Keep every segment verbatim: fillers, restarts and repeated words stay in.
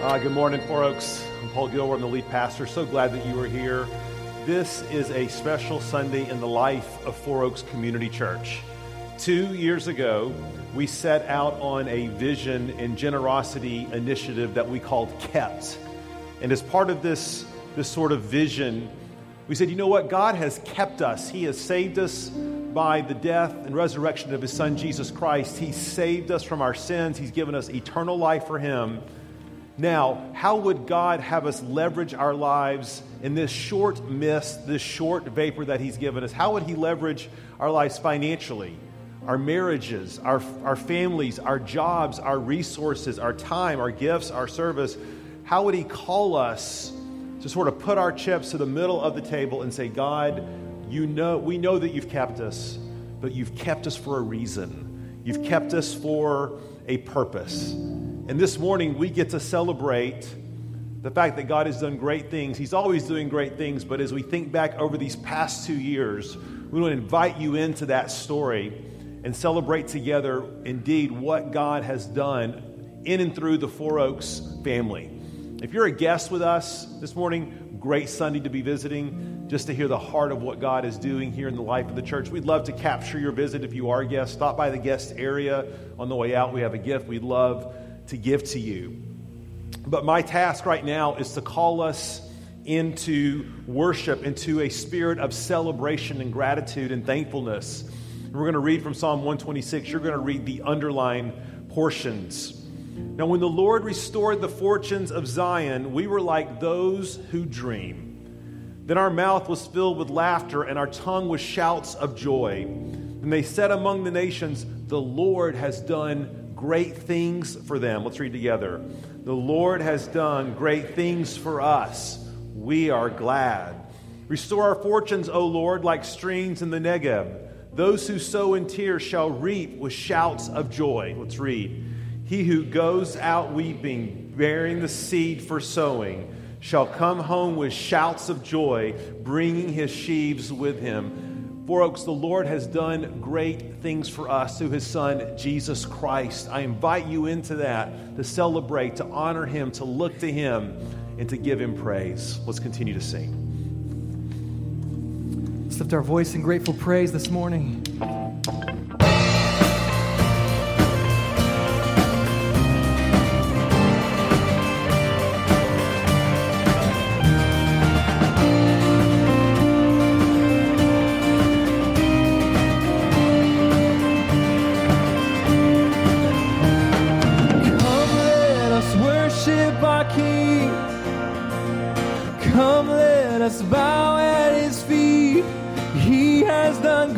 Uh, good morning, Four Oaks. I'm Paul Gilmore. I'm the lead pastor. So glad that you are here. This is a special Sunday in the life of Four Oaks Community Church. Two years ago, we set out on a vision and generosity initiative that we called KEPT. And as part of this, this sort of vision, we said, you know what? God has kept us. He has saved us by the death and resurrection of His Son, Jesus Christ. He saved us from our sins. He's given us eternal life for Him. Now, how would God have us leverage our lives in this short mist, this short vapor that He's given us? How would He leverage our lives financially, our marriages, our, our families, our jobs, our resources, our time, our gifts, our service? How would He call us to sort of put our chips to the middle of the table and say, God, you know, we know that You've kept us, but You've kept us for a reason. You've kept us for a purpose. And this morning, we get to celebrate the fact that God has done great things. He's always doing great things, but as we think back over these past two years, we want to invite you into that story and celebrate together, indeed, what God has done in and through the Four Oaks family. If you're a guest with us this morning, great Sunday to be visiting, just to hear the heart of what God is doing here in the life of the church. We'd love to capture your visit if you are a guest. Stop by the guest area on the way out. We have a gift we'd love to give to you. But my task right now is to call us into worship, into a spirit of celebration and gratitude and thankfulness. And we're going to read from Psalm one twenty-six. You're going to read the underlined portions. Now, when the Lord restored the fortunes of Zion, we were like those who dream. Then our mouth was filled with laughter and our tongue with shouts of joy. And they said among the nations, the Lord has done great things for them. Let's read together. The Lord has done great things for us. We are glad. Restore our fortunes, O Lord, like streams in the Negev. Those who sow in tears shall reap with shouts of joy. Let's read. He who goes out weeping, bearing the seed for sowing, shall come home with shouts of joy, bringing his sheaves with him. Four Oaks, the Lord has done great things for us through His Son, Jesus Christ. I invite you into that, to celebrate, to honor Him, to look to Him, and to give Him praise. Let's continue to sing. Let's lift our voice in grateful praise this morning. Thank you.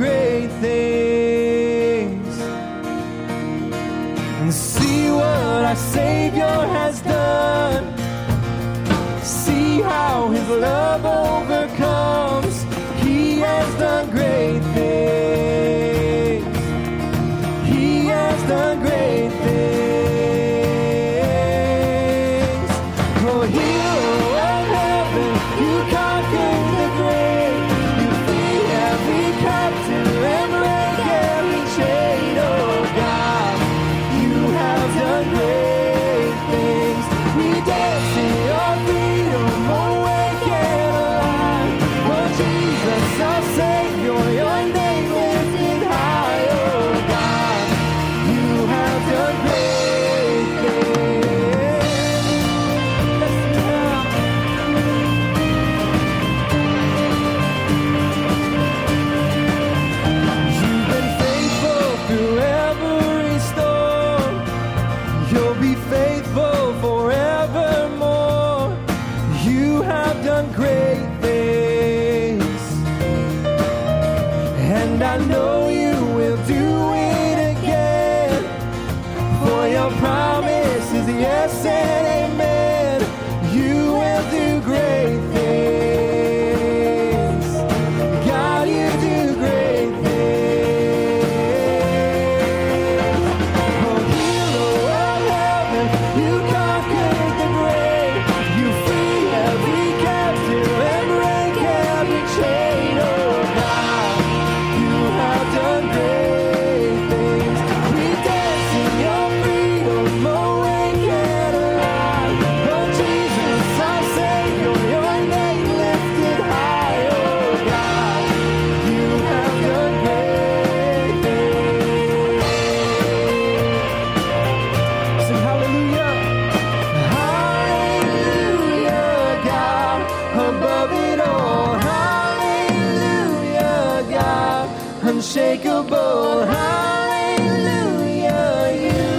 unshakable. Hallelujah, you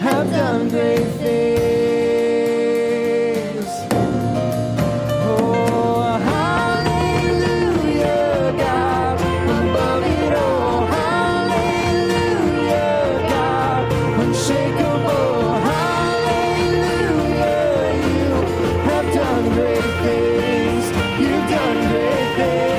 have done great things. Oh, hallelujah, God, above it all. Hallelujah, God, unshakable. Hallelujah, you have done great things. You've done great things.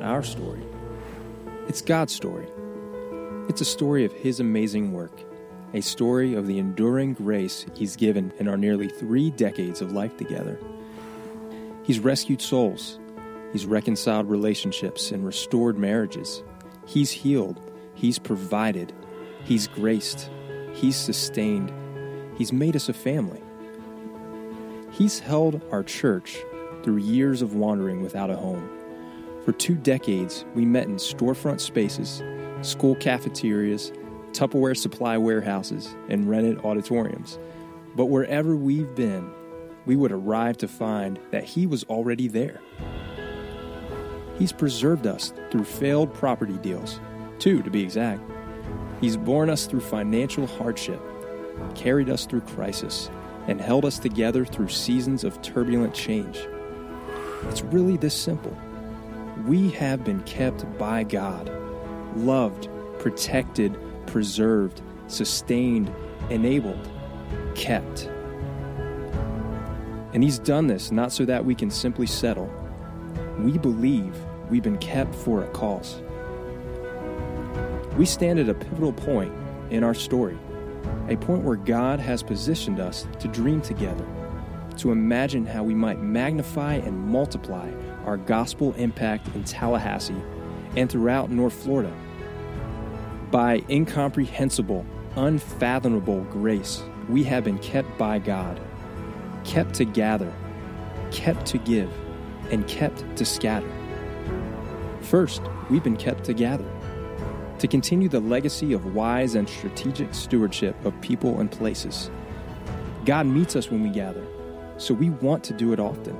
Our story. It's God's story. It's a story of His amazing work, a story of the enduring grace He's given in our nearly three decades of life together. He's rescued souls. He's reconciled relationships and restored marriages. He's healed. He's provided. He's graced. He's sustained. He's made us a family. He's held our church through years of wandering without a home. For two decades, we met in storefront spaces, school cafeterias, Tupperware supply warehouses, and rented auditoriums. But wherever we've been, we would arrive to find that He was already there. He's preserved us through failed property deals, two to be exact. He's borne us through financial hardship, carried us through crisis, and held us together through seasons of turbulent change. It's really this simple. We have been kept by God, loved, protected, preserved, sustained, enabled, kept. And He's done this not so that we can simply settle. We believe we've been kept for a cause. We stand at a pivotal point in our story, a point where God has positioned us to dream together, to imagine how we might magnify and multiply our gospel impact in Tallahassee and throughout North Florida by incomprehensible, unfathomable grace. We have been kept by God, kept to gather, kept to give, and kept to scatter. First, we've been kept to gather, to continue the legacy of wise and strategic stewardship of people and places. God meets us when we gather, so we want to do it often.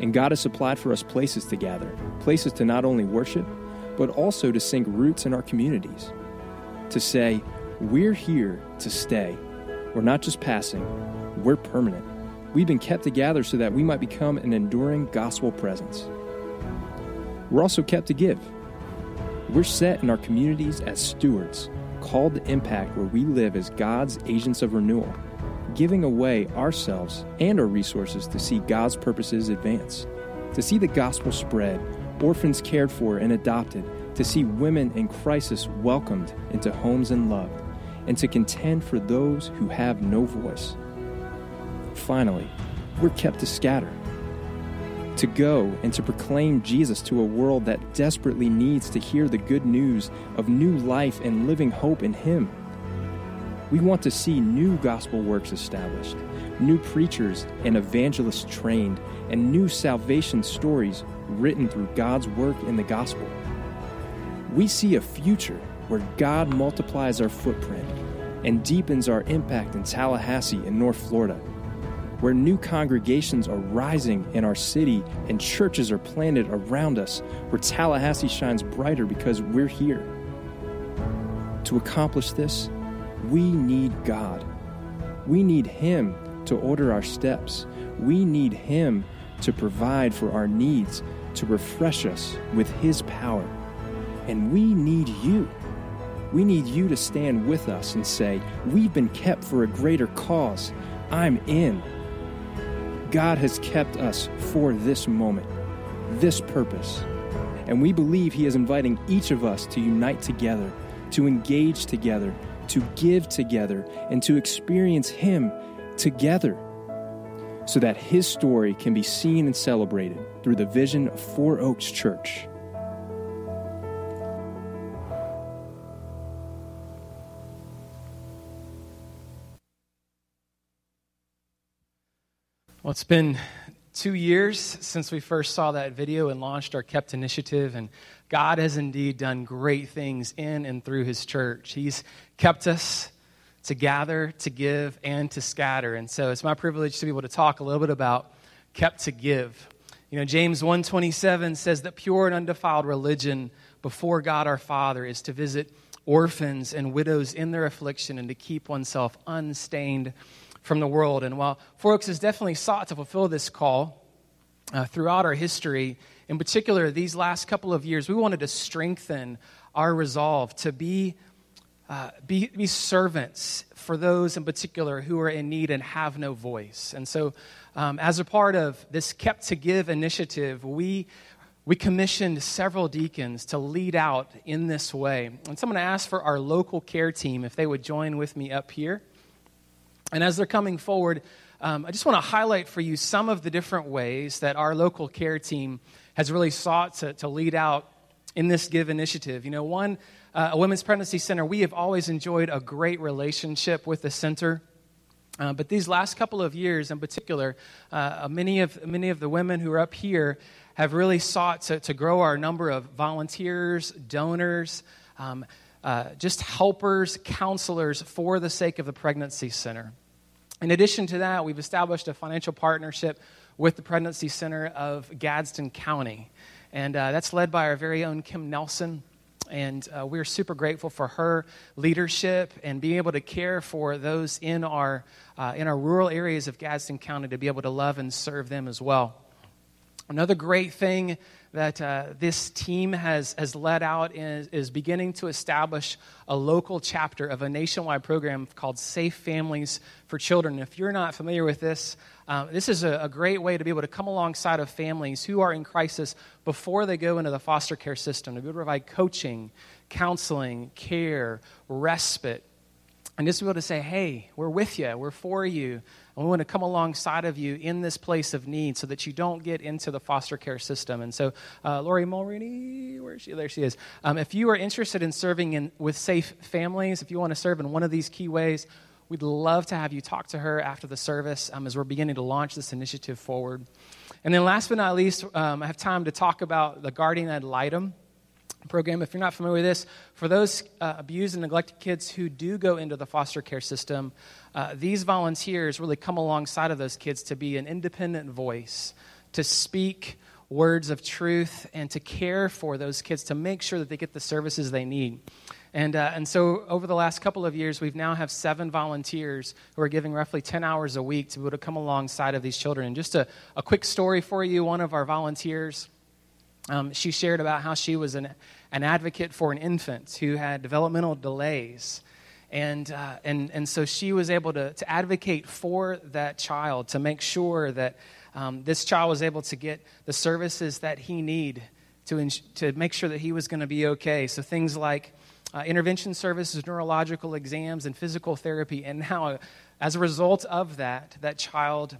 And God has supplied for us places to gather, places to not only worship, but also to sink roots in our communities. To say, we're here to stay. We're not just passing, we're permanent. We've been kept to gather so that we might become an enduring gospel presence. We're also kept to give. We're set in our communities as stewards, called to impact where we live as God's agents of renewal, giving away ourselves and our resources to see God's purposes advance, to see the gospel spread, orphans cared for and adopted, to see women in crisis welcomed into homes and loved, and to contend for those who have no voice. Finally, we're kept to scatter, to go and to proclaim Jesus to a world that desperately needs to hear the good news of new life and living hope in Him. We want to see new gospel works established, new preachers and evangelists trained, and new salvation stories written through God's work in the gospel. We see a future where God multiplies our footprint and deepens our impact in Tallahassee and North Florida, where new congregations are rising in our city and churches are planted around us, where Tallahassee shines brighter because we're here. To accomplish this, We need God. We need Him to order our steps. We need Him to provide for our needs, to refresh us with His power. And we need you. We need you to stand with us and say, we've been kept for a greater cause. I'm in. God has kept us for this moment, this purpose. And we believe He is inviting each of us to unite together, to engage together, to give together, and to experience Him together, so that His story can be seen and celebrated through the vision of Four Oaks Church. Well, it's been two years since we first saw that video and launched our Kept initiative, and God has indeed done great things in and through His church. He's kept us to gather, to give, and to scatter. And so it's my privilege to be able to talk a little bit about Kept to Give. You know, James one twenty-seven says that pure and undefiled religion before God our Father is to visit orphans and widows in their affliction and to keep oneself unstained from the world. And while Four Oaks has definitely sought to fulfill this call uh, throughout our history, in particular these last couple of years, we wanted to strengthen our resolve to be Uh, be, be servants for those in particular who are in need and have no voice. And so um, as a part of this Kept to Give initiative, we we commissioned several deacons to lead out in this way. And so I'm going to ask for our local care team if they would join with me up here. And as they're coming forward, um, I just want to highlight for you some of the different ways that our local care team has really sought to, to lead out in this Give initiative. You know, one, uh, a women's pregnancy center, we have always enjoyed a great relationship with the center. Uh, but these last couple of years in particular, uh, many of many of the women who are up here have really sought to, to grow our number of volunteers, donors, um, uh, just helpers, counselors for the sake of the pregnancy center. In addition to that, we've established a financial partnership with the Pregnancy Center of Gadsden County. And uh, that's led by our very own Kim Nelson. And uh, we're super grateful for her leadership and being able to care for those in our uh, in our rural areas of Gadsden County, to be able to love and serve them as well. Another great thing that uh, this team has, has led out is, is beginning to establish a local chapter of a nationwide program called Safe Families for Children. If you're not familiar with this, um, this is a, a great way to be able to come alongside of families who are in crisis before they go into the foster care system, to be able to provide coaching, counseling, care, respite, and just be able to say, hey, we're with you, we're for you, and we want to come alongside of you in this place of need so that you don't get into the foster care system. And so, uh, Lori Mulroney, where is she? There she is. Um, if you are interested in serving in with Safe Families, if you want to serve in one of these key ways, we'd love to have you talk to her after the service um, as we're beginning to launch this initiative forward. And then last but not least, um, I have time to talk about the Guardian Ad Litem program. If you're not familiar with this, for those uh, abused and neglected kids who do go into the foster care system, uh, these volunteers really come alongside of those kids to be an independent voice, to speak words of truth, and to care for those kids, to make sure that they get the services they need. And uh, and so over the last couple of years, we've now have seven volunteers who are giving roughly ten hours a week to be able to come alongside of these children. And just a, a quick story for you, one of our volunteers, Um, she shared about how she was an, an advocate for an infant who had developmental delays. And uh, and and so she was able to, to advocate for that child, to make sure that um, this child was able to get the services that he need to, ins- to make sure that he was going to be okay. So things like uh, intervention services, neurological exams, and physical therapy. And now, as a result of that, that child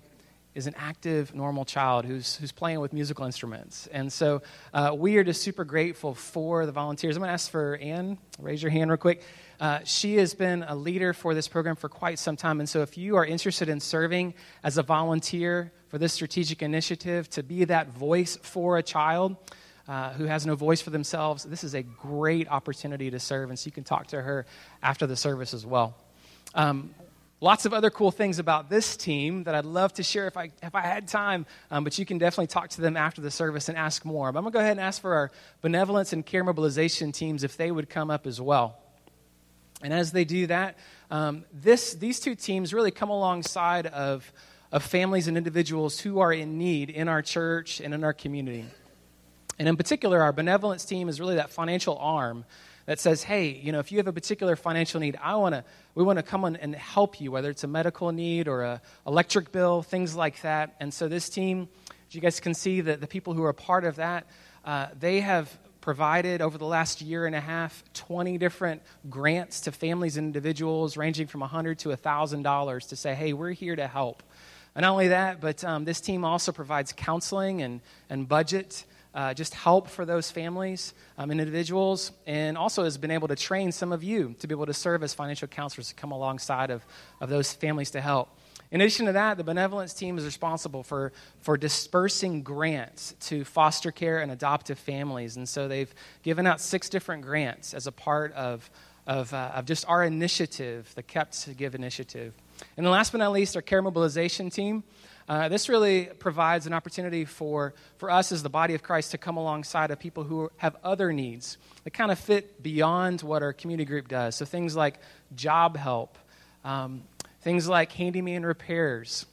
is an active, normal child who's who's playing with musical instruments. And so uh, we are just super grateful for the volunteers. I'm going to ask for Ann. Raise your hand real quick. Uh, she has been a leader for this program for quite some time. And so if you are interested in serving as a volunteer for this strategic initiative to be that voice for a child uh, who has no voice for themselves, this is a great opportunity to serve. And so you can talk to her after the service as well. Um, Lots of other cool things about this team that I'd love to share if I if I had time, um, but you can definitely talk to them after the service and ask more. But I'm going to go ahead and ask for our benevolence and care mobilization teams if they would come up as well. And as they do that, um, this these two teams really come alongside of, of families and individuals who are in need in our church and in our community. And in particular, our benevolence team is really that financial arm that says, hey, you know, if you have a particular financial need, I want to, we want to come in and help you, whether it's a medical need or a electric bill, things like that. And so this team, as you guys can see, that the people who are a part of that, uh, they have provided over the last year and a half twenty different grants to families and individuals ranging from one hundred dollars to one thousand dollars to say, hey, we're here to help. And not only that, but um, this team also provides counseling and, and budget, uh, just help for those families um, and individuals, and also has been able to train some of you to be able to serve as financial counselors to come alongside of, of those families to help. In addition to that, the benevolence team is responsible for, for dispersing grants to foster care and adoptive families. And so they've given out six different grants as a part of, of, uh, of just our initiative, the Kept to Give initiative. And then last but not least, our care mobilization team. Uh, this really provides an opportunity for, for us as the body of Christ to come alongside of people who have other needs that kind of fit beyond what our community group does. So things like job help, um, things like handyman repairs,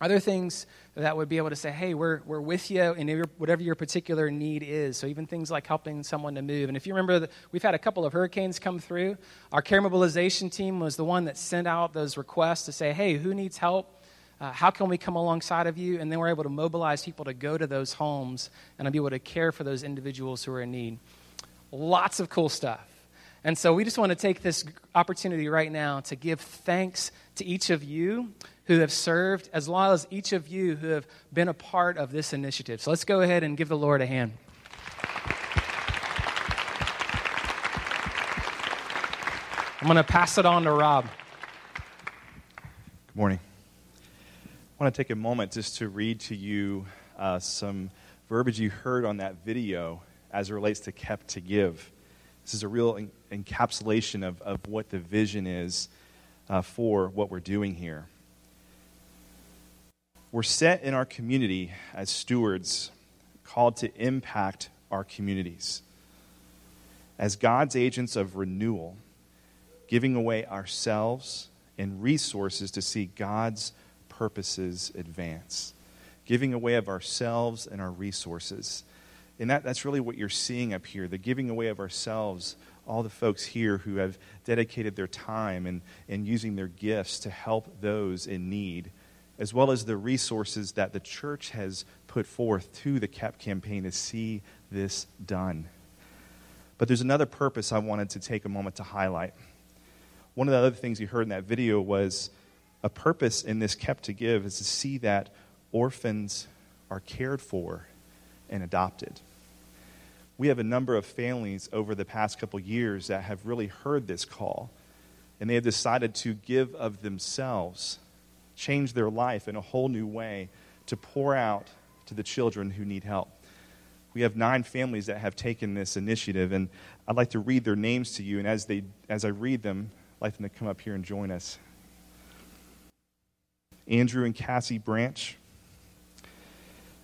other things that would be able to say, hey, we're we're with you in your, whatever your particular need is. So even things like helping someone to move. And if you remember, the, we've had a couple of hurricanes come through. Our care mobilization team was the one that sent out those requests to say, hey, who needs help? Uh, how can we come alongside of you? And then we're able to mobilize people to go to those homes and be able to care for those individuals who are in need. Lots of cool stuff. And so we just want to take this opportunity right now to give thanks to each of you who have served, as well as each of you who have been a part of this initiative. So let's go ahead and give the Lord a hand. I'm going to pass it on to Rob. Good morning. I want to take a moment just to read to you uh, some verbiage you heard on that video as it relates to Kept to Give. This is a real en- encapsulation of, of what the vision is uh, for what we're doing here. We're set in our community as stewards, called to impact our communities. As God's agents of renewal, giving away ourselves and resources to see God's purposes advance. Giving away of ourselves and our resources. And that, that's really what you're seeing up here, the giving away of ourselves, all the folks here who have dedicated their time and, and using their gifts to help those in need, as well as the resources that the church has put forth to the C A P campaign to see this done. But there's another purpose I wanted to take a moment to highlight. One of the other things you heard in that video was a purpose in this C A P to Give is to see that orphans are cared for and adopted. We have a number of families over the past couple years that have really heard this call, and they have decided to give of themselves, change their life in a whole new way to pour out to the children who need help. We have nine families that have taken this initiative, and I'd like to read their names to you, and as they as I read them, I'd like them to come up here and join us. Andrew and Cassie Branch,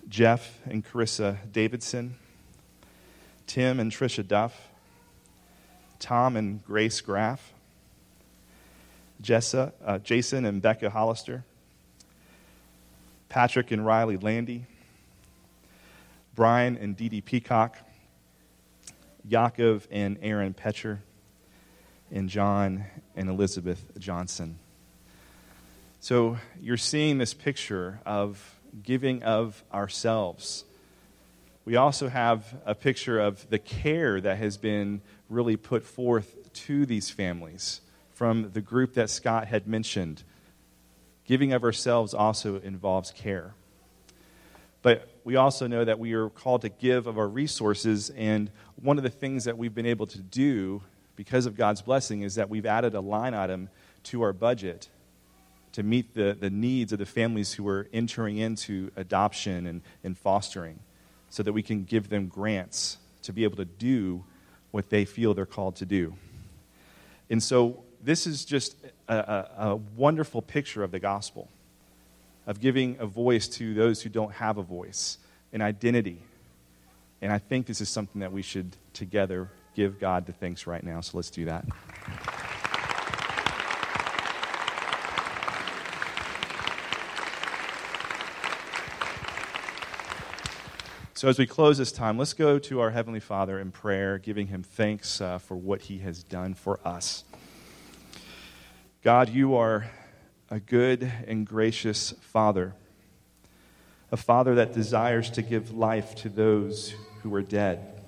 Jeff and Carissa Davidson, Tim and Trisha Duff, Tom and Grace Graff, Jessa, uh, Jason and Becca Hollister, Patrick and Riley Landy, Brian and Dee Dee Peacock, Yaakov and Aaron Petcher, and John and Elizabeth Johnson. So you're seeing this picture of giving of ourselves. We also have a picture of the care that has been really put forth to these families from the group that Scott had mentioned. Giving of ourselves also involves care. But we also know that we are called to give of our resources, and one of the things that we've been able to do because of God's blessing is that we've added a line item to our budget to meet the, the needs of the families who are entering into adoption and, and fostering, so that we can give them grants to be able to do what they feel they're called to do. And so this is just a, a, a wonderful picture of the gospel, of giving a voice to those who don't have a voice, an identity. And I think this is something that we should together give God the thanks right now, so let's do that. So as we close this time, let's go to our Heavenly Father in prayer, giving him thanks uh, for what he has done for us. God, you are a good and gracious Father, a Father that desires to give life to those who are dead,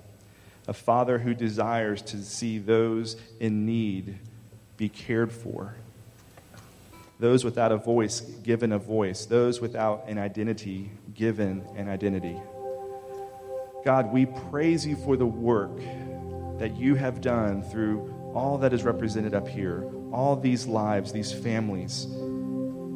a Father who desires to see those in need be cared for, those without a voice given a voice, those without an identity given an identity. God, we praise you for the work that you have done through all that is represented up here, all these lives, these families,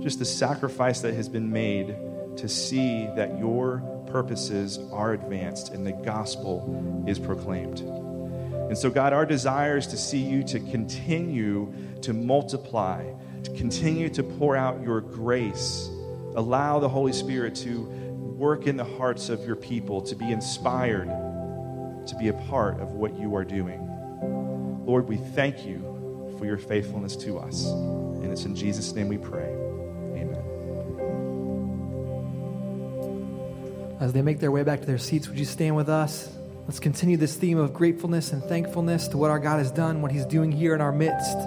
just the sacrifice that has been made to see that your purposes are advanced and the gospel is proclaimed. And so, God, our desire is to see you to continue to multiply, to continue to pour out your grace. Allow the Holy Spirit to work in the hearts of your people, to be inspired, to be a part of what you are doing. Lord, we thank you for your faithfulness to us. And it's in Jesus' name we pray. Amen. As they make their way back to their seats, would you stand with us? Let's continue this theme of gratefulness and thankfulness to what our God has done, what he's doing here in our midst.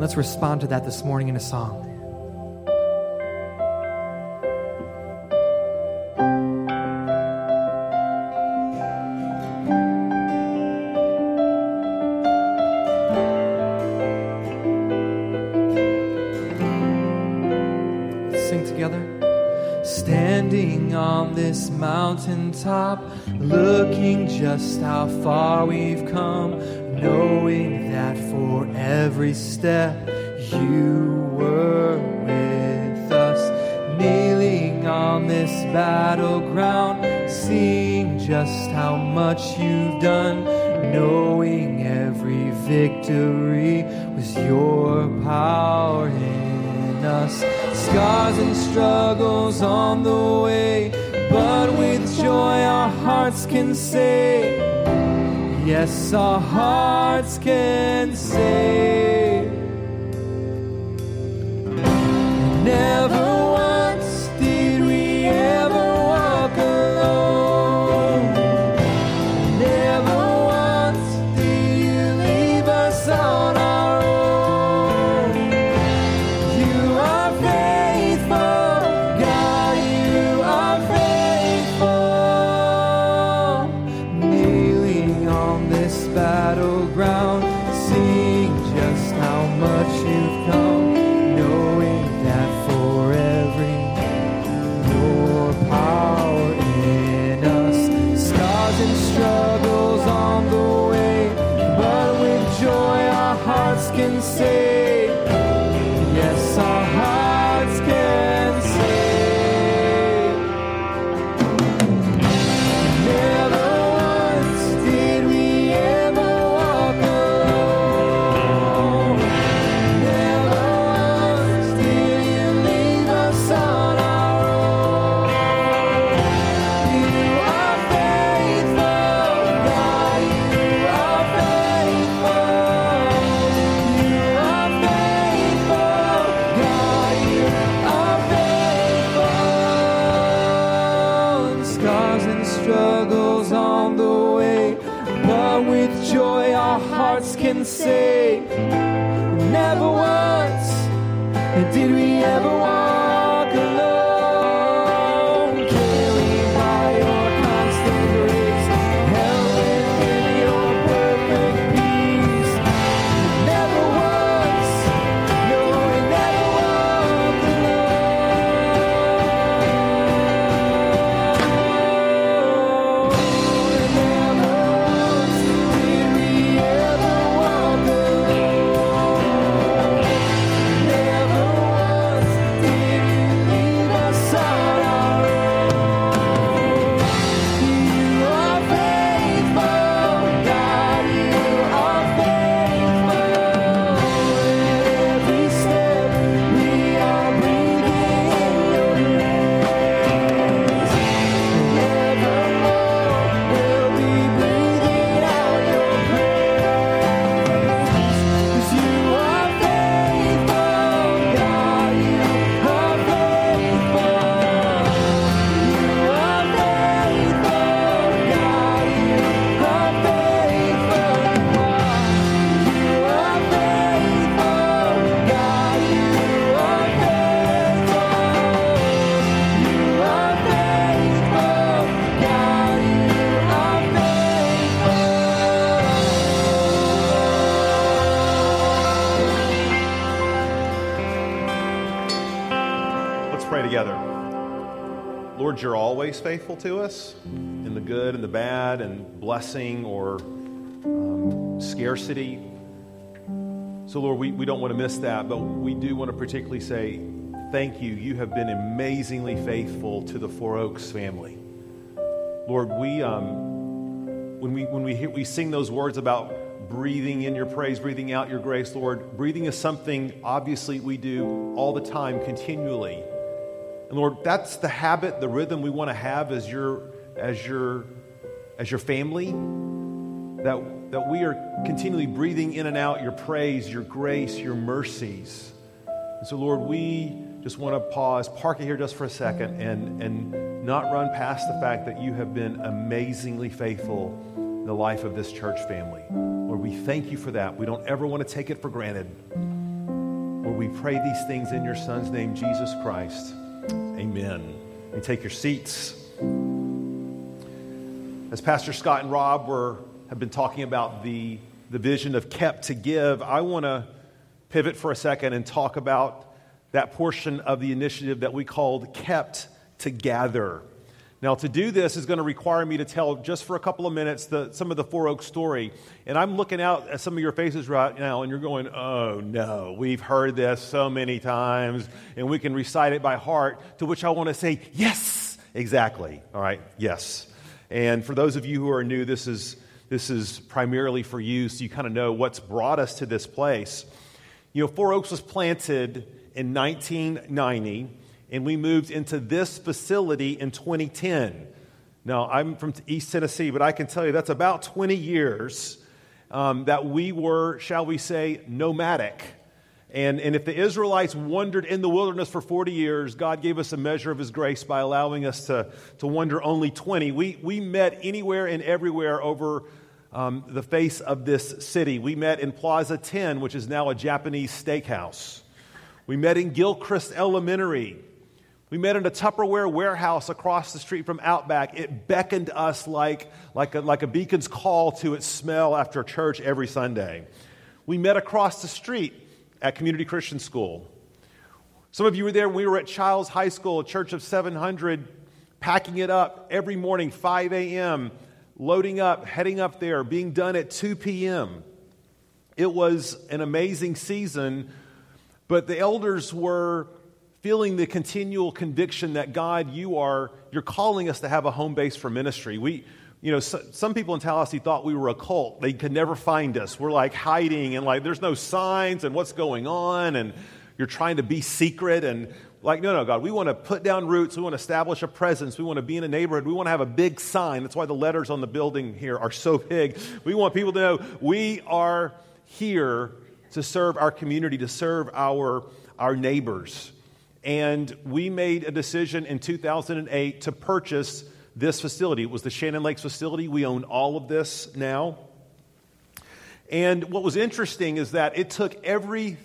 Let's respond to that this morning in a song. Mountaintop, looking just how far we've come, knowing that for every step you were with us, kneeling on this battleground, seeing just how much you've done, knowing every victory was your power in us, scars and struggles on the way. But with joy our hearts can say, yes, our hearts can say, never once did we ever walk alone, never once did you leave us on our own, you are faithful. Battleground, seeing just how much you've come, knowing that for every your power in us, scars and struggles on the way, but with joy our hearts can say, yes, our hearts can say. Can say, never once did we ever walk alone, carried by your constant grace, held within your perfect peace, never once, no, we never walked alone, never once did we ever walk alone. Never once did together. Lord, you're always faithful to us in the good and the bad and blessing or um, scarcity. So, Lord, we, we don't want to miss that, but we do want to particularly say thank you. You have been amazingly faithful to the Four Oaks family. Lord, we um, when we when we hear, we sing those words about breathing in your praise, breathing out your grace, Lord. Breathing is something, obviously, we do all the time, continually. And Lord, that's the habit, the rhythm we want to have as your, as your, as your family. That, that we are continually breathing in and out your praise, your grace, your mercies. And so, Lord, we just want to pause, park it here just for a second, and, and not run past the fact that you have been amazingly faithful in the life of this church family. Lord, we thank you for that. We don't ever want to take it for granted. Lord, we pray these things in your Son's name, Jesus Christ. Amen. And take your seats. As Pastor Scott and Rob were have been talking about the, the vision of kept to give, I want to pivot for a second and talk about that portion of the initiative that we called Kept to Gather. Now, to do this is going to require me to tell, just for a couple of minutes, the, some of the Four Oaks story. And I'm looking out at some of your faces right now, and you're going, oh, no, we've heard this so many times, and we can recite it by heart, to which I want to say, yes, exactly. All right, yes. And for those of you who are new, this is this is primarily for you, so you kind of know what's brought us to this place. You know, Four Oaks was planted in nineteen ninety, and we moved into this facility in twenty ten. Now, I'm from East Tennessee, but I can tell you that's about twenty years um, that we were, shall we say, nomadic. And, and if the Israelites wandered in the wilderness for forty years, God gave us a measure of his grace by allowing us to, to wander only twenty. We, we met anywhere and everywhere over um, the face of this city. We met in Plaza ten, which is now a Japanese steakhouse. We met in Gilchrist Elementary. We met in a Tupperware warehouse across the street from Outback. It beckoned us like, like, a, like a beacon's call to its smell after church every Sunday. We met across the street at Community Christian School. Some of you were there when we were at Child's High School, a church of seven hundred, packing it up every morning, five a.m., loading up, heading up there, being done at two p.m. It was an amazing season, but the elders were feeling the continual conviction that God, you are, you're calling us to have a home base for ministry. We, you know, so, some people in Tallahassee thought we were a cult. They could never find us. We're like hiding and like there's no signs and what's going on and you're trying to be secret and like, no, no, God, we want to put down roots. We want to establish a presence. We want to be in a neighborhood. We want to have a big sign. That's why the letters on the building here are so big. We want people to know we are here to serve our community, to serve our, our neighbors. And we made a decision in two thousand eight to purchase this facility. It was the Shannon Lakes facility. We own all of this now. And what was interesting is that it took every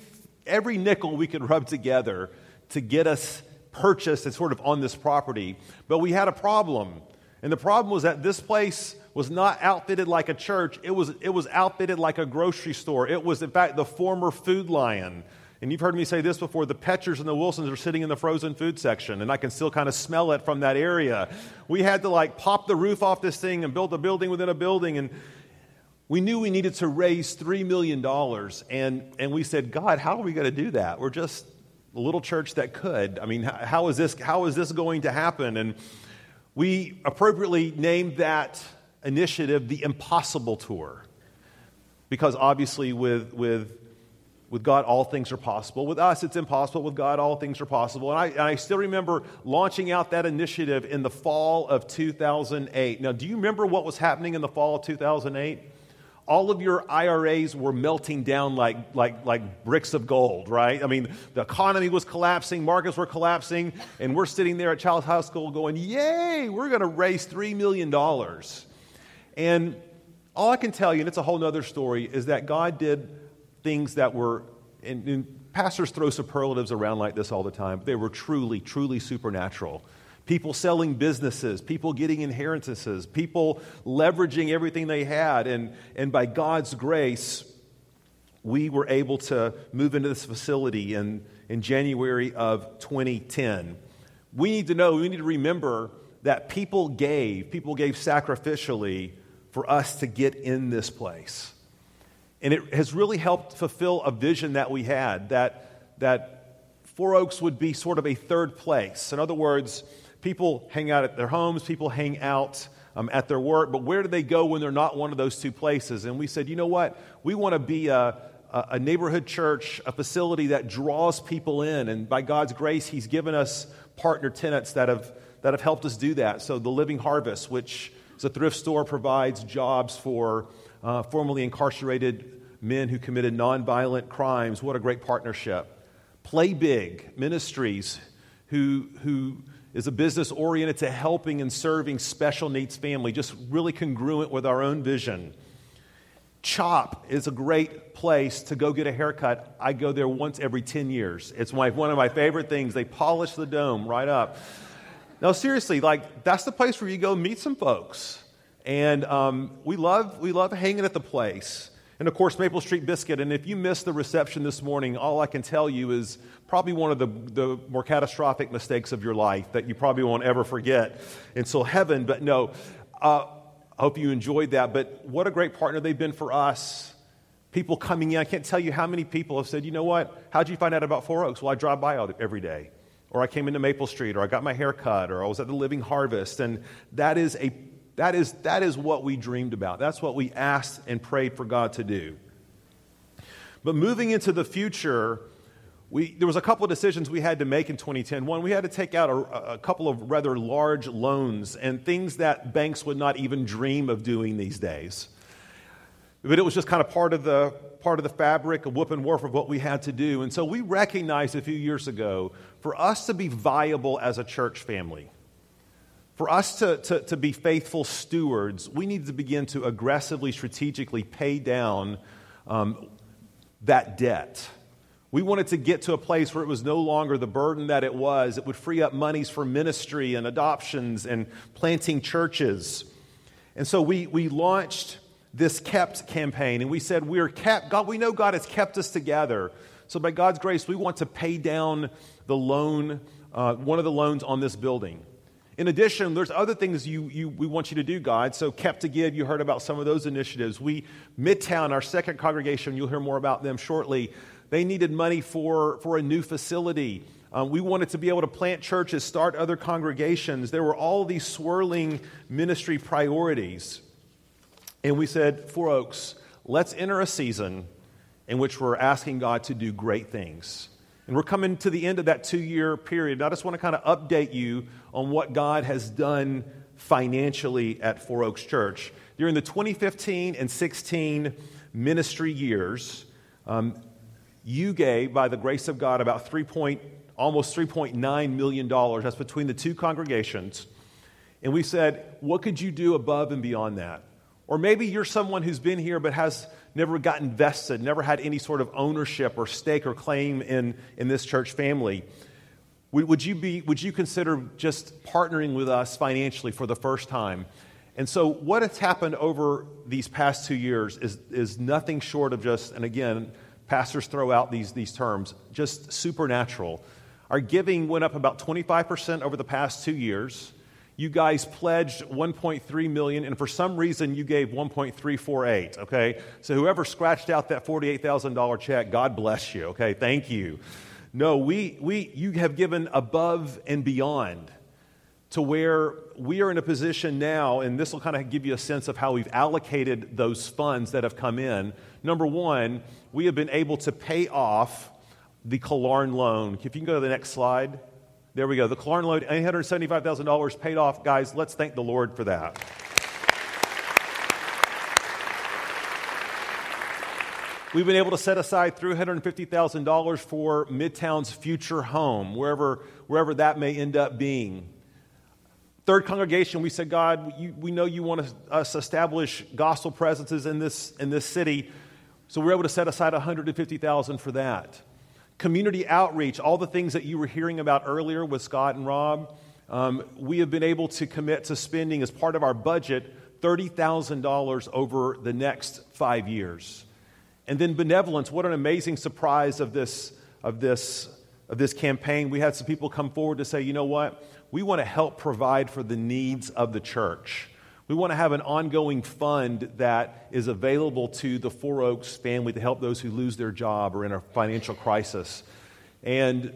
every nickel we could rub together to get us purchased and sort of on this property. But we had a problem. And the problem was that this place was not outfitted like a church. It was it was outfitted like a grocery store. It was, in fact, the former Food Lion. And you've heard me say this before, the Petchers and the Wilsons are sitting in the frozen food section, and I can still kind of smell it from that area. We had to like pop the roof off this thing and build a building within a building, and we knew we needed to raise three million dollars, and, and we said, God, how are we going to do that? We're just a little church that could. I mean, how is this, how is this going to happen? And we appropriately named that initiative the Impossible Tour, because obviously with with... With God, all things are possible. With us, it's impossible. With God, all things are possible. And I, and I still remember launching out that initiative in the fall of two thousand eight. Now, do you remember what was happening in the fall of two thousand eight? All of your I R As were melting down like, like, like bricks of gold, right? I mean, the economy was collapsing, markets were collapsing, and we're sitting there at Child's High School going, yay, we're going to raise three million dollars. And all I can tell you, and it's a whole other story, is that God did things that were, and, and pastors throw superlatives around like this all the time, but they were truly, truly supernatural. People selling businesses, people getting inheritances, people leveraging everything they had, and, and by God's grace, we were able to move into this facility in, in January of twenty ten. We need to know, we need to remember that people gave, people gave sacrificially for us to get in this place. And it has really helped fulfill a vision that we had, that, that Four Oaks would be sort of a third place. In other words, people hang out at their homes, people hang out um, at their work, but where do they go when they're not one of those two places? And we said, you know what, we want to be a, a neighborhood church, a facility that draws people in, and by God's grace, He's given us partner tenants that have that have helped us do that. So the Living Harvest, which is a thrift store, provides jobs for uh, formerly incarcerated men who committed nonviolent crimes. What a great partnership. Play Big Ministries, who who is a business oriented to helping and serving special needs family, just really congruent with our own vision. CHOP is a great place to go get a haircut. I go there once every ten years. It's my, one of my favorite things. They polish the dome right up. No, seriously, like that's the place where you go meet some folks, and um, we love we love hanging at the place. And of course, Maple Street Biscuit. And if you missed the reception this morning, all I can tell you is probably one of the the more catastrophic mistakes of your life that you probably won't ever forget until heaven. But no, uh, I hope you enjoyed that. But what a great partner they've been for us. People coming in, I can't tell you how many people have said, you know what? How'd you find out about Four Oaks? Well, I drive by every day. Or I came into Maple Street, or I got my hair cut, or I was at the Living Harvest. And that is a that is that is what we dreamed about. That's what we asked and prayed for God to do. But moving into the future, we there was a couple of decisions we had to make in twenty ten. One, we had to take out a, a couple of rather large loans and things that banks would not even dream of doing these days. But it was just kind of part of the part of the fabric, a whoop and woof of what we had to do. And so we recognized a few years ago, for us to be viable as a church family, for us to, to, to be faithful stewards, we need to begin to aggressively, strategically pay down um, that debt. We wanted to get to a place where it was no longer the burden that it was. It would free up monies for ministry and adoptions and planting churches. And so we we launched this KEPT campaign, and we said, we're kept, God, we know God has kept us together. So by God's grace, we want to pay down the loan, uh, one of the loans on this building. In addition, there's other things you, you we want you to do, God. So KEPT to Give, you heard about some of those initiatives. We, Midtown, our second congregation, you'll hear more about them shortly. They needed money for, for a new facility. Um, we wanted to be able to plant churches, start other congregations. There were all these swirling ministry priorities. And we said, Four Oaks, let's enter a season in which we're asking God to do great things. And we're coming to the end of that two-year period. And I just want to kind of update you on what God has done financially at Four Oaks Church. During the twenty fifteen and sixteen ministry years, um, you gave, by the grace of God, about three point, almost three point nine million dollars. That's between the two congregations. And we said, what could you do above and beyond that? Or maybe you're someone who's been here but has never gotten vested, never had any sort of ownership or stake or claim in, in this church family. Would, would you be? Would you consider just partnering with us financially for the first time? And so what has happened over these past two years is, is nothing short of just, and again, pastors throw out these, these terms, just supernatural. Our giving went up about twenty-five percent over the past two years. You guys pledged one point three million dollars, and for some reason you gave one point three four eight, okay? So whoever scratched out that forty-eight thousand dollars check, God bless you, okay? Thank you. No, we we you have given above and beyond to where we are in a position now, and this will kind of give you a sense of how we've allocated those funds that have come in. Number one, we have been able to pay off the Killearn loan. If you can go to the next slide. There we go. The Killearn loan, eight hundred seventy-five thousand dollars paid off. Guys, let's thank the Lord for that. We've been able to set aside three hundred fifty thousand dollars for Midtown's future home, wherever wherever that may end up being. Third congregation, we said, God, you, we know you want to, us to establish gospel presences in this in this city, so we're able to set aside one hundred fifty thousand dollars for that. Community outreach, all the things that you were hearing about earlier with Scott and Rob, um, we have been able to commit to spending as part of our budget thirty thousand dollars over the next five years. And then benevolence, what an amazing surprise of this of this of this campaign, we had some people come forward to say, you know what, we want to help provide for the needs of the church. We want to have an ongoing fund that is available to the Four Oaks family to help those who lose their job or in a financial crisis. And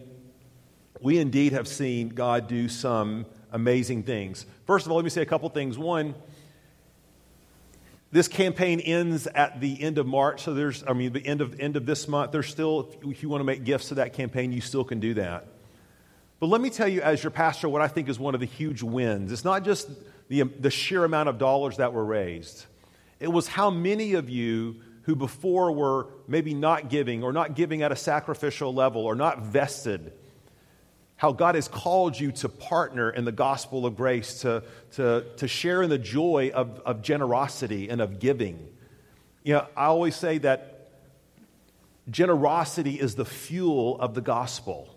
we indeed have seen God do some amazing things. First of all, let me say a couple things. One, this campaign ends at the end of March, so there's, I mean, the end of end of this month. There's still, if you want to make gifts to that campaign, you still can do that. But let me tell you, as your pastor, what I think is one of the huge wins. It's not just the the sheer amount of dollars that were raised. It was how many of you who before were maybe not giving or not giving at a sacrificial level or not vested, how God has called you to partner in the gospel of grace, to, to, to share in the joy of, of generosity and of giving. You know, I always say that generosity is the fuel of the gospel.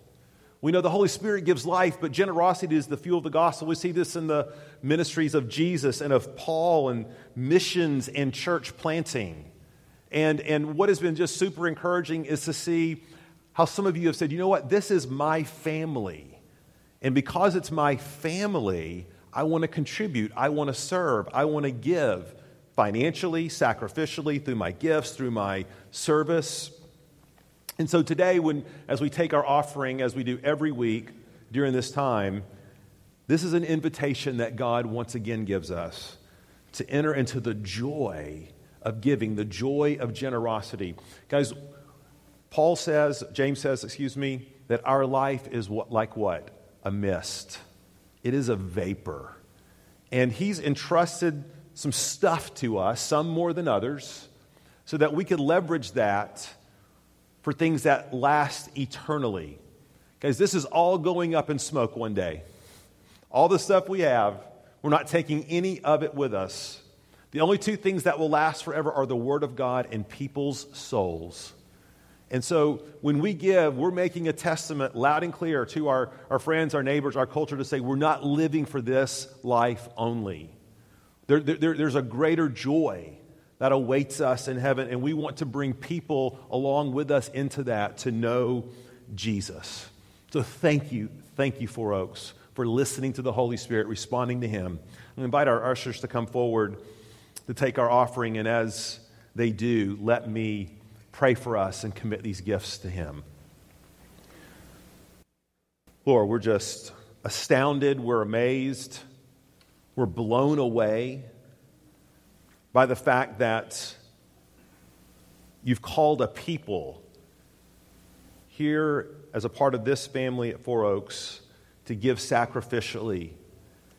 We know the Holy Spirit gives life, but generosity is the fuel of the gospel. We see this in the ministries of Jesus and of Paul and missions and church planting. And, and what has been just super encouraging is to see how some of you have said, you know what, this is my family. And because it's my family, I want to contribute. I want to serve. I want to give financially, sacrificially, through my gifts, through my service. And so today, when as we take our offering, as we do every week during this time, this is an invitation that God once again gives us to enter into the joy of giving, the joy of generosity. Guys, Paul says, James says, excuse me, that our life is what, like what? A mist. It is a vapor. And he's entrusted some stuff to us, some more than others, so that we could leverage that for things that last eternally. Guys, this is all going up in smoke one day. All the stuff we have, we're not taking any of it with us. The only two things that will last forever are the Word of God and people's souls. And so when we give, we're making a testament loud and clear to our, our friends, our neighbors, our culture to say we're not living for this life only. There, there, there's a greater joy that awaits us in heaven, and we want to bring people along with us into that to know Jesus. So thank you, thank you, Four Oaks, for listening to the Holy Spirit, responding to Him. I invite our ushers to come forward to take our offering, and as they do, let me pray for us and commit these gifts to Him. Lord, we're just astounded, we're amazed, we're blown away by the fact that You've called a people here as a part of this family at Four Oaks to give sacrificially,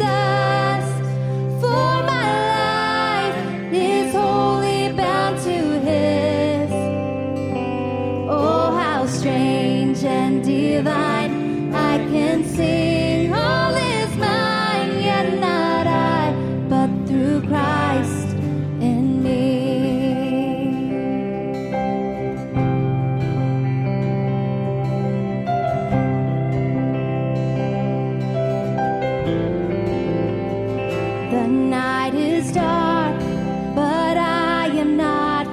for my life is wholly bound to His. Oh, how strange and divine, I can sing all is mine, yet not I, but through Christ in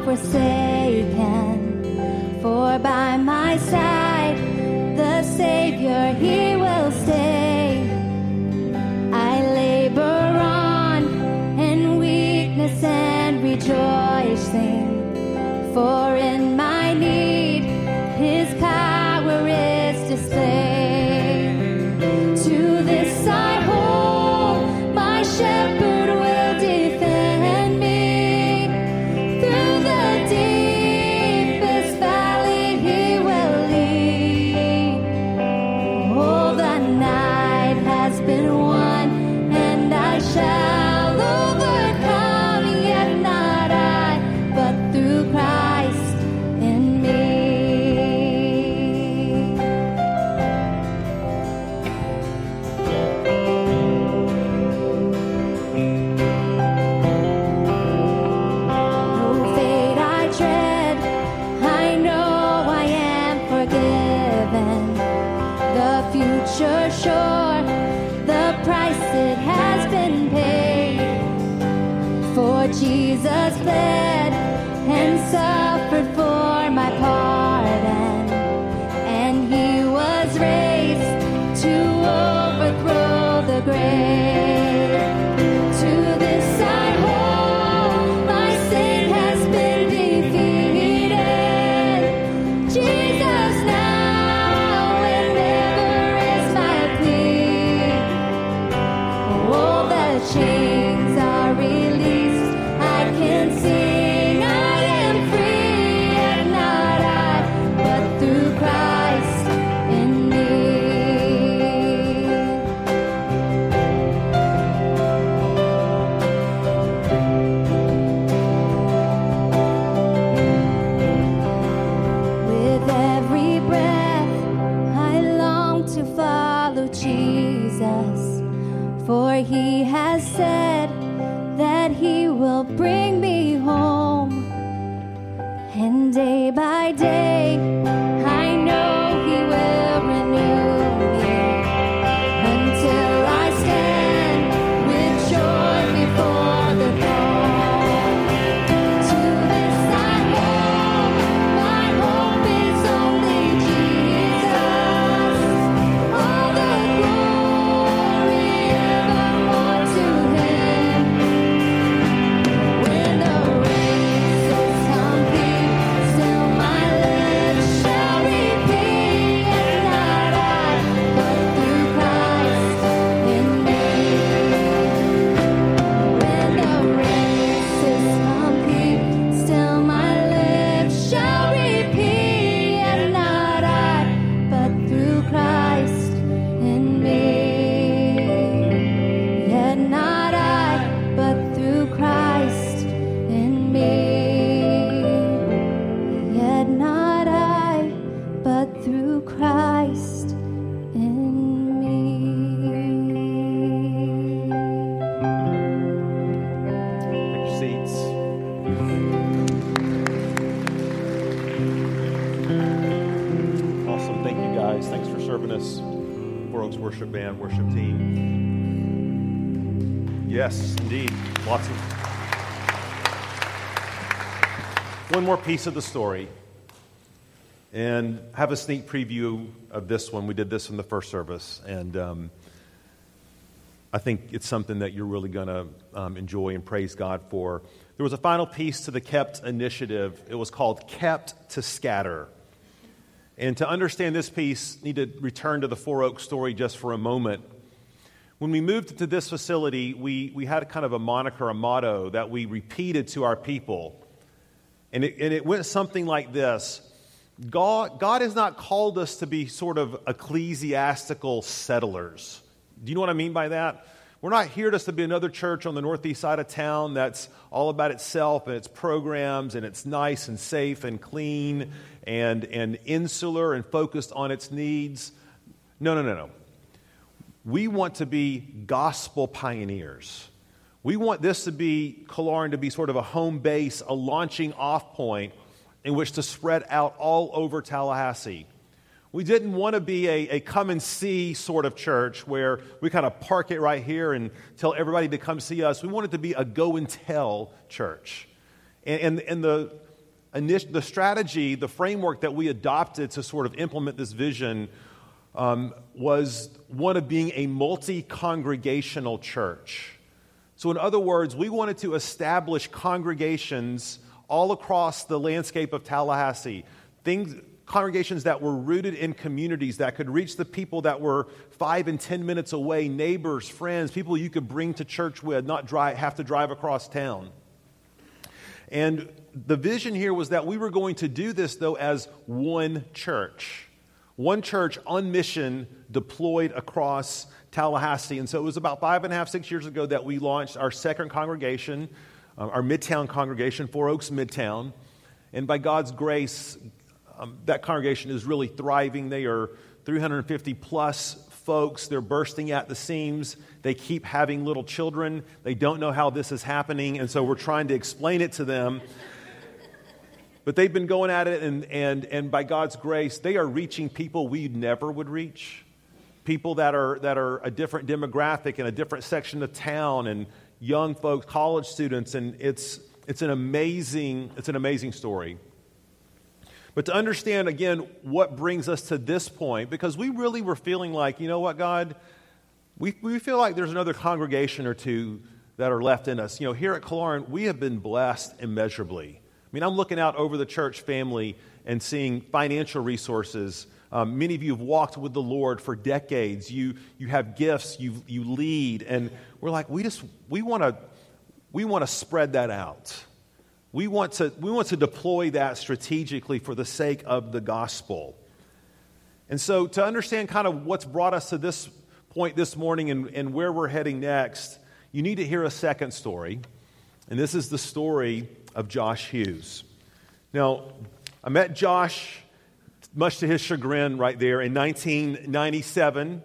forsaken, for by my side the Savior, He will stay. I labor on. For in my need, his power is displayed. To this I hold, my shepherd will defend me. Through the deepest valley he will lead. Oh, the night has been won, and I shall. Jesus bled and suffered for my pardon, and he was raised to overthrow the grave. To this I hold, my sin has been defeated. Jesus now and ever is my plea. All the chains are released. He has said that he will bring me home, and day by day I know he will renew me until I stand with joy before the throne. To this I hold, my hope is only Jesus. All the glory worship band, worship team. Yes, indeed. Lots of. One more piece of the story. And have a sneak preview of this one. We did this in the first service. And um, I think it's something that you're really going to um, enjoy and praise God for. There was a final piece to the KEPT initiative. It was called KEPT to Scatter. And to understand this piece, need to return to the Four Oaks story just for a moment. When we moved to this facility, we, we had kind of a moniker, a motto that we repeated to our people. And it, and it went something like this. God, God has not called us to be sort of ecclesiastical settlers. Do you know what I mean by that? We're not here just to be another church on the northeast side of town that's all about itself and its programs and it's nice and safe and clean and, and insular and focused on its needs. No, no, no, no. We want to be gospel pioneers. We want this to be, Killearn, to be sort of a home base, a launching off point in which to spread out all over Tallahassee. We didn't want to be a, a come-and-see sort of church where we kind of park it right here and tell everybody to come see us. We wanted to be a go-and-tell church. And, and, and the, init- the strategy, the framework that we adopted to sort of implement this vision um, was one of being a multi-congregational church. So in other words, we wanted to establish congregations all across the landscape of Tallahassee. Things, congregations that were rooted in communities that could reach the people that were five and ten minutes away, neighbors, friends, people you could bring to church with, not drive, have to drive across town. And the vision here was that we were going to do this, though, as one church. One church on mission deployed across Tallahassee. And so it was about five and a half, six years ago that we launched our second congregation, um, our Midtown congregation, Four Oaks Midtown. And by God's grace, um, that congregation is really thriving. They are three hundred fifty plus folks. They're bursting at the seams. They keep having little children. They don't know how this is happening, and so we're trying to explain it to them. But they've been going at it, and and and by God's grace, they are reaching people we never would reach, people that are that are a different demographic and a different section of town, and young folks, college students, and it's it's an amazing it's an amazing story. But to understand, again, what brings us to this point, because we really were feeling like, you know what, God, we we feel like there's another congregation or two that are left in us. You know, here at Killearn, we have been blessed immeasurably. I mean, I'm looking out over the church family and seeing financial resources. Um, many of you have walked with the Lord for decades. You you have gifts. You you lead, and we're like, we just we want to we want to spread that out. We want to we want to deploy that strategically for the sake of the gospel. And so to understand kind of what's brought us to this point this morning and, and where we're heading next, you need to hear a second story. And this is the story of Josh Hughes. Now, I met Josh, much to his chagrin right there, in nineteen ninety-seven.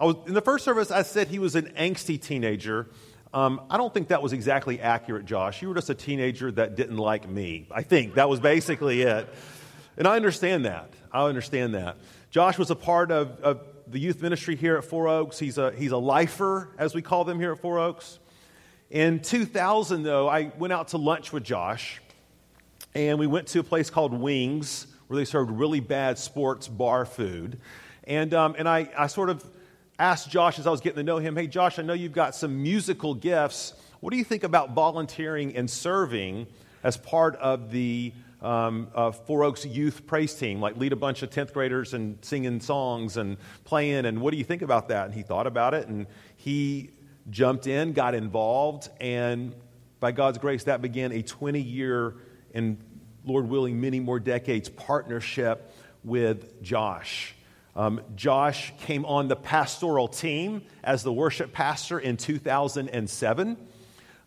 I was, in the first service, I said he was an angsty teenager. Um, I don't think that was exactly accurate, Josh. You were just a teenager that didn't like me. I think that was basically it. And I understand that. I understand that. Josh was a part of, of the youth ministry here at Four Oaks. He's a he's a lifer, as we call them here at Four Oaks. In two thousand, though, I went out to lunch with Josh, and we went to a place called Wings, where they served really bad sports bar food. And um, and I, I sort of asked Josh as I was getting to know him, hey, Josh, I know you've got some musical gifts. What do you think about volunteering and serving as part of the um, uh, Four Oaks Youth Praise Team, like lead a bunch of tenth graders and singing songs and playing, and what do you think about that? And he thought about it, and he jumped in, got involved, and by God's grace, that began a twenty-year and, Lord willing, many more decades partnership with Josh. Um, Josh came on the pastoral team as the worship pastor in two thousand seven.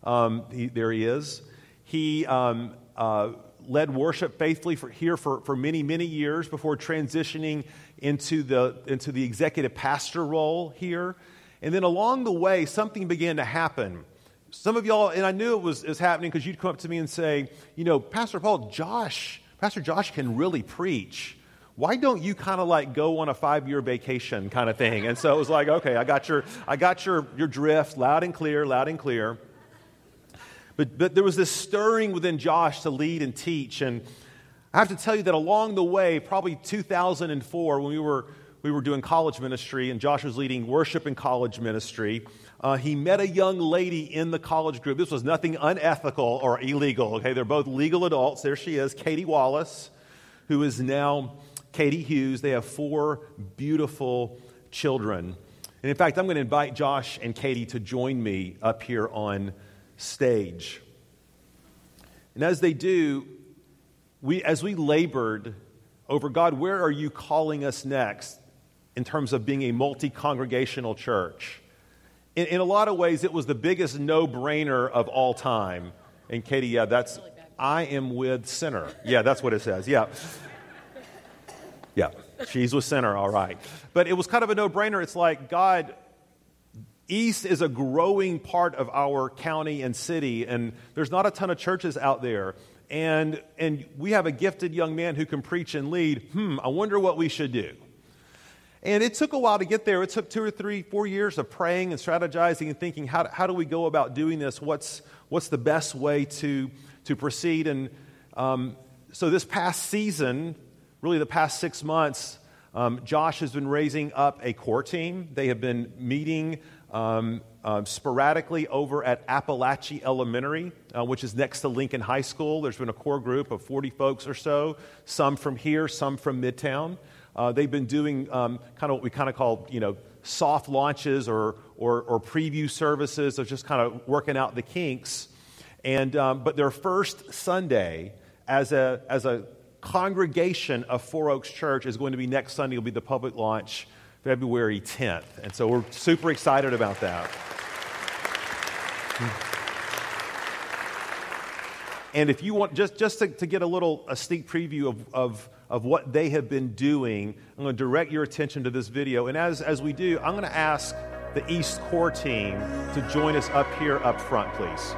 Um, he, there he is. He um, uh, led worship faithfully for, here for, for many, many years before transitioning into the into the executive pastor role here. And then along the way, something began to happen. Some of y'all, and I knew it was, it was happening because you'd come up to me and say, you know, Pastor Paul, Josh, Pastor Josh can really preach. Why don't you kind of like go on a five-year vacation kind of thing? And so it was like, okay, I got your, I got your, your drift, loud and clear, loud and clear. But but there was this stirring within Josh to lead and teach, and I have to tell you that along the way, probably two thousand four, when we were we were doing college ministry and Josh was leading worship in college ministry, uh, he met a young lady in the college group. This was nothing unethical or illegal. Okay, they're both legal adults. There she is, Katie Wallace, who is now Katie Hughes. They have four beautiful children. And in fact, I'm going to invite Josh and Katie to join me up here on stage. And as they do, we as we labored over, God, where are you calling us next in terms of being a multi-congregational church? In, in a lot of ways, it was the biggest no-brainer of all time. And Katie, yeah, that's, I am with Sinner. Yeah, that's what it says. Yeah. Yeah, she's with Center, all right. But it was kind of a no-brainer. It's like, God, East is a growing part of our county and city, and there's not a ton of churches out there. And and we have a gifted young man who can preach and lead. Hmm, I wonder what we should do. And it took a while to get there. It took two or three, four years of praying and strategizing and thinking, how, how do we go about doing this? What's what's the best way to, to proceed? And um, so this past season, really the past six months, um, Josh has been raising up a core team. They have been meeting um, uh, sporadically over at Appalachee Elementary, uh, which is next to Lincoln High School. There's been a core group of forty folks or so, some from here, some from Midtown. Uh, they've been doing um, kind of what we kind of call, you know, soft launches or or, or preview services of just kind of working out the kinks. And um, but their first Sunday as a as a congregation of Four Oaks Church is going to be next Sunday. It'll be the public launch, February tenth. And so we're super excited about that. And if you want, just, just to, to get a little a sneak preview of, of, of what they have been doing, I'm going to direct your attention to this video. And as, as we do, I'm going to ask the East Core team to join us up here up front, please.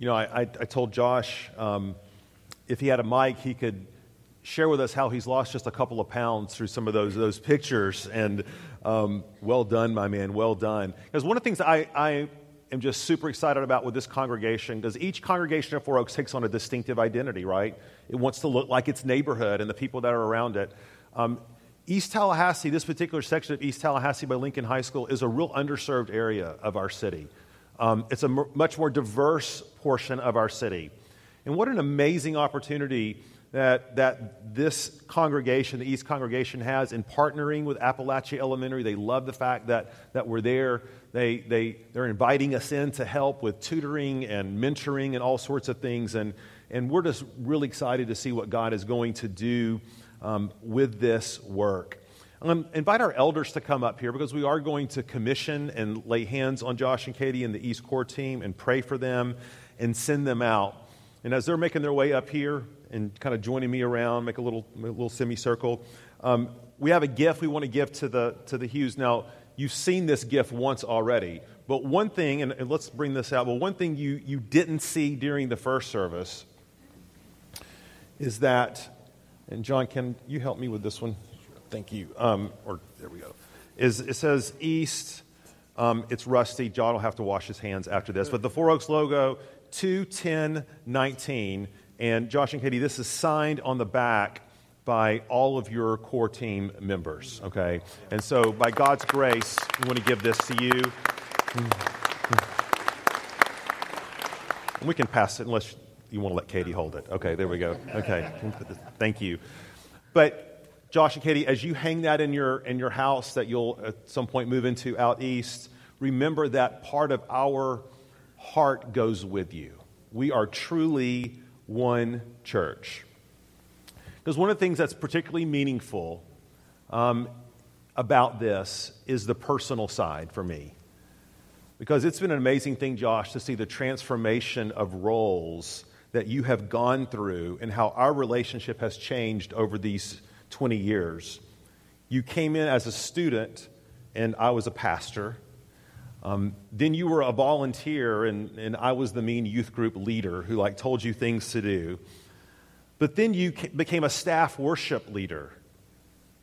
You know, I, I told Josh um, if he had a mic, he could share with us how he's lost just a couple of pounds through some of those those pictures. And um, well done, my man, well done. Because one of the things I, I am just super excited about with this congregation, because each congregation at Four Oaks takes on a distinctive identity, right? It wants to look like its neighborhood and the people that are around it. Um, East Tallahassee, this particular section of East Tallahassee by Lincoln High School, is a real underserved area of our city. Um, it's a m- much more diverse portion of our city. And what an amazing opportunity that that this congregation, the East congregation, has in partnering with Appalachee Elementary. They love the fact that that we're there. They, they, they're inviting us in to help with tutoring and mentoring and all sorts of things. And, and we're just really excited to see what God is going to do um, with this work. I'm going to invite our elders to come up here because we are going to commission and lay hands on Josh and Katie and the East Core team and pray for them and send them out. And as they're making their way up here and kind of joining me around, make a little a little semicircle, um, we have a gift we want to give to the to the Hughes. Now, you've seen this gift once already, but one thing, and, and let's bring this out, but one thing you, you didn't see during the first service is that, and John, can you help me with this one? Thank you. Um, or there we go. Is it says East? Um, it's rusty. John will have to wash his hands after this. But the Four Oaks logo, two ten nineteen, and Josh and Katie, this is signed on the back by all of your core team members. Okay, and so by God's grace, we want to give this to you. And we can pass it unless you want to let Katie hold it. Okay, there we go. Okay, thank you. But Josh and Katie, as you hang that in your in your house that you'll at some point move into out east, remember that part of our heart goes with you. We are truly one church. Because one of the things that's particularly meaningful um, about this is the personal side for me. Because it's been an amazing thing, Josh, to see the transformation of roles that you have gone through and how our relationship has changed over these twenty years. You came in as a student, and I was a pastor. Um, then you were a volunteer, and, and I was the mean youth group leader who like told you things to do. But then you ca- became a staff worship leader,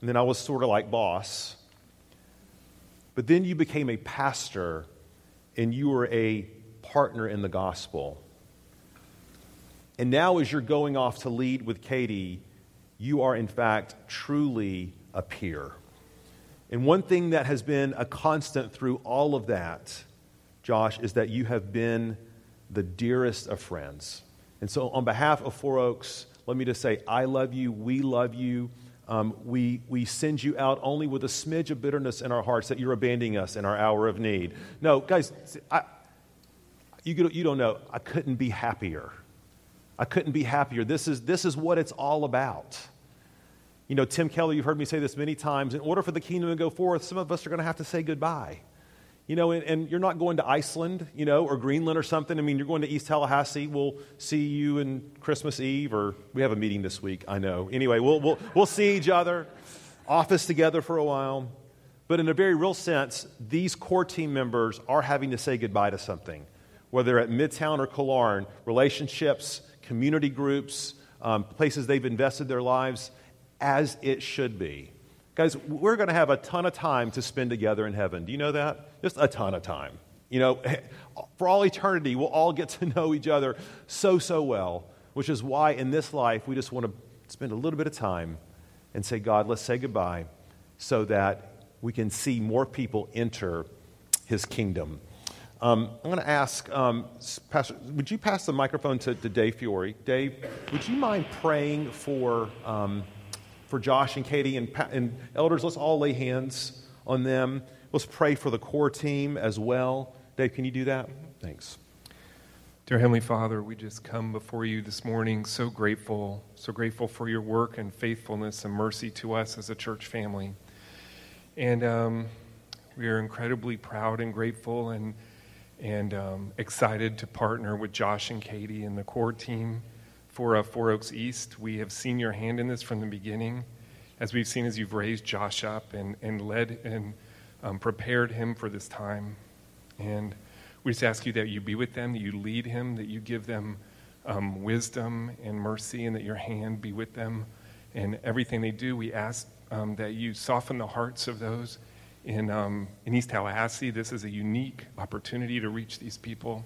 and then I was sort of like boss. But then you became a pastor, and you were a partner in the gospel. And now as you're going off to lead with Katie, you are in fact truly a peer. And one thing that has been a constant through all of that, Josh, is that you have been the dearest of friends. And so on behalf of Four Oaks, let me just say, I love you, we love you. Um, we we send you out only with a smidge of bitterness in our hearts that you're abandoning us in our hour of need. No, guys, I, you, you don't know, I couldn't be happier. I couldn't be happier. This is this is what it's all about. You know, Tim Keller, you've heard me say this many times, in order for the kingdom to go forth, some of us are going to have to say goodbye. You know, and, and you're not going to Iceland, you know, or Greenland or something. I mean, you're going to East Tallahassee. We'll see you in Christmas Eve, or we have a meeting this week, I know. Anyway, we'll we'll we'll see each other, office together for a while. But in a very real sense, these core team members are having to say goodbye to something, whether at Midtown or Killearn, relationships, community groups, um, places they've invested their lives, as it should be. Guys, we're going to have a ton of time to spend together in heaven. Do you know that? Just a ton of time. You know, for all eternity, we'll all get to know each other so, so well, which is why in this life, we just want to spend a little bit of time and say, God, let's say goodbye so that we can see more people enter his kingdom. Um, I'm going to ask, um, Pastor, would you pass the microphone to, to Dave Fiore? Dave, would you mind praying for... Um, for Josh and Katie and, pa- and elders, let's all lay hands on them. Let's pray for the core team as well. Dave, can you do that? Thanks. Dear Heavenly Father, we just come before you this morning so grateful, so grateful for your work and faithfulness and mercy to us as a church family. And um, we are incredibly proud and grateful and, and um, excited to partner with Josh and Katie and the core team. For uh, Four Oaks East, we have seen your hand in this from the beginning, as we've seen as you've raised Josh up and, and led and um, prepared him for this time. And we just ask you that you be with them, that you lead him, that you give them um, wisdom and mercy, and that your hand be with them. And everything they do, we ask um, that you soften the hearts of those in, um, in East Tallahassee. This is a unique opportunity to reach these people.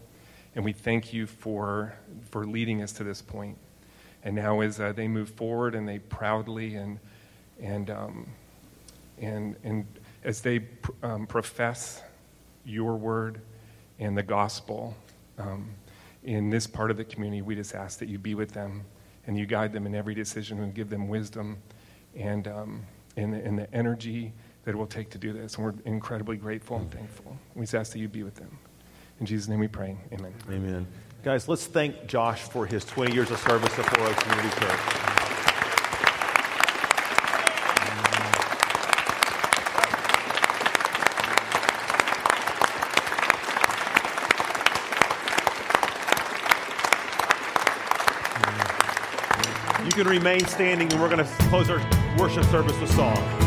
And we thank you for for leading us to this point. And now as uh, they move forward and they proudly and and um, and and as they pr- um, profess your word and the gospel um, in this part of the community, we just ask that you be with them and you guide them in every decision and give them wisdom and um, and, and the energy that it will take to do this. And we're incredibly grateful and thankful. We just ask that you be with them. In Jesus' name we pray. Amen. Amen. Guys, let's thank Josh for his twenty years of service to Four Oaks Community Church. You can remain standing and we're going to close our worship service with song.